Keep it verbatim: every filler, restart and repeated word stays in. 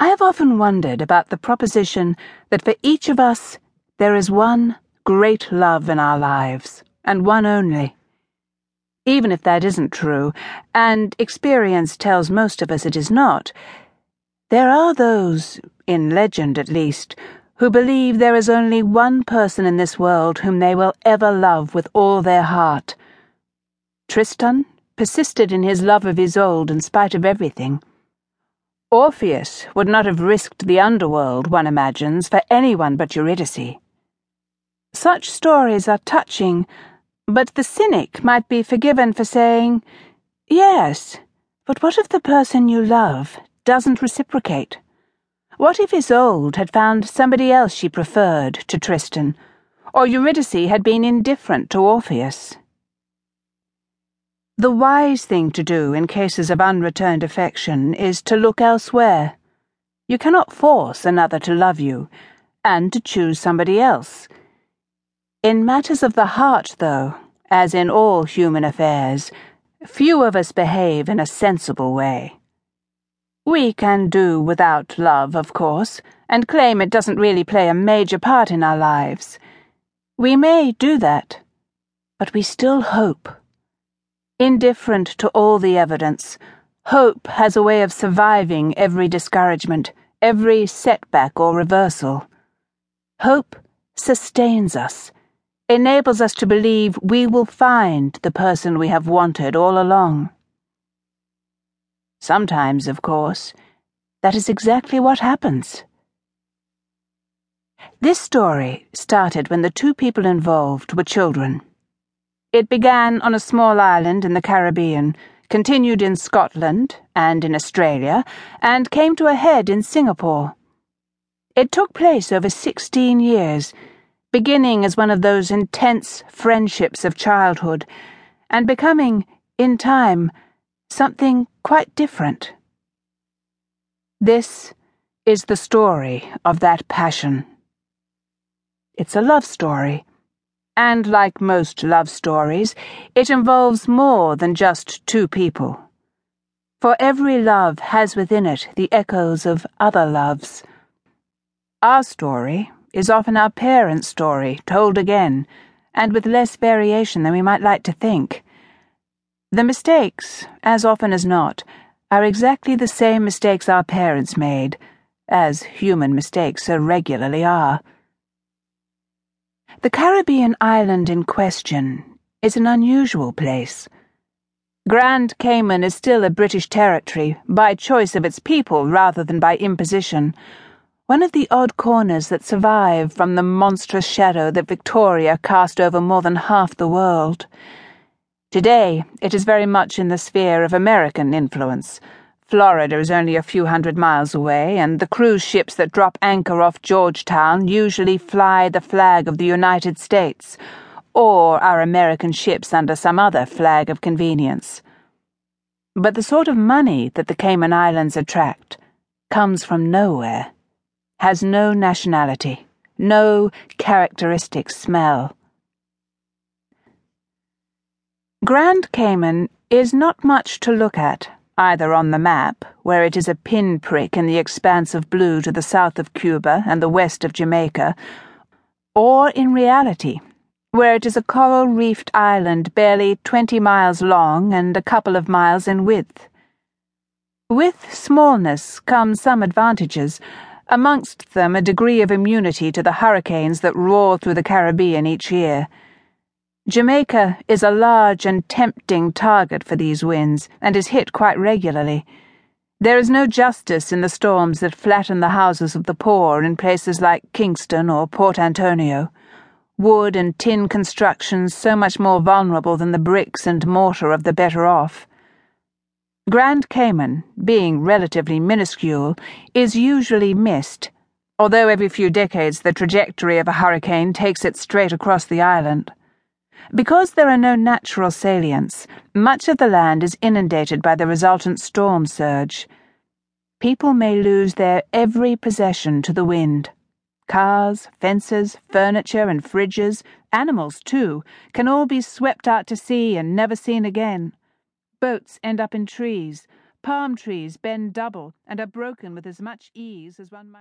I have often wondered about the proposition that for each of us there is one great love in our lives, and one only. Even if that isn't true, and experience tells most of us it is not, there are those, in legend at least, who believe there is only one person in this world whom they will ever love with all their heart. Tristan persisted in his love of Isolde in spite of everything. Orpheus would not have risked the underworld, one imagines, for anyone but Eurydice. Such stories are touching, but the cynic might be forgiven for saying, "Yes, but what if the person you love doesn't reciprocate? What if Isolde had found somebody else she preferred to Tristan, or Eurydice had been indifferent to Orpheus?" The wise thing to do in cases of unreturned affection is to look elsewhere. You cannot force another to love you, and to choose somebody else. In matters of the heart, though, as in all human affairs, few of us behave in a sensible way. We can do without love, of course, and claim it doesn't really play a major part in our lives. We may do that, but we still hope. Indifferent to all the evidence, hope has a way of surviving every discouragement, every setback or reversal. Hope sustains us, enables us to believe we will find the person we have wanted all along. Sometimes, of course, that is exactly what happens. This story started when the two people involved were children. It began on a small island in the Caribbean, continued in Scotland and in Australia, and came to a head in Singapore. It took place over sixteen years, beginning as one of those intense friendships of childhood, and becoming, in time, something quite different. This is the story of that passion. It's a love story. And like most love stories, it involves more than just two people. For every love has within it the echoes of other loves. Our story is often our parents' story, told again, and with less variation than we might like to think. The mistakes, as often as not, are exactly the same mistakes our parents made, as human mistakes so regularly are. The Caribbean island in question is an unusual place. Grand Cayman is still a British territory, by choice of its people rather than by imposition, one of the odd corners that survive from the monstrous shadow that Victoria cast over more than half the world. Today, it is very much in the sphere of American influence. Florida is only a few hundred miles away, and the cruise ships that drop anchor off Georgetown usually fly the flag of the United States, or are American ships under some other flag of convenience. But the sort of money that the Cayman Islands attract comes from nowhere, has no nationality, no characteristic smell. Grand Cayman is not much to look at, either on the map, where it is a pinprick in the expanse of blue to the south of Cuba and the west of Jamaica, or in reality, where it is a coral-reefed island barely twenty miles long and a couple of miles in width. With smallness come some advantages, amongst them a degree of immunity to the hurricanes that roar through the Caribbean each year. Jamaica is a large and tempting target for these winds, and is hit quite regularly. There is no justice in the storms that flatten the houses of the poor in places like Kingston or Port Antonio. Wood and tin constructions so much more vulnerable than the bricks and mortar of the better off. Grand Cayman, being relatively minuscule, is usually missed, although every few decades the trajectory of a hurricane takes it straight across the island. Because there are no natural salients, much of the land is inundated by the resultant storm surge. People may lose their every possession to the wind. Cars, fences, furniture and fridges, animals too, can all be swept out to sea and never seen again. Boats end up in trees. Palm trees bend double and are broken with as much ease as one might...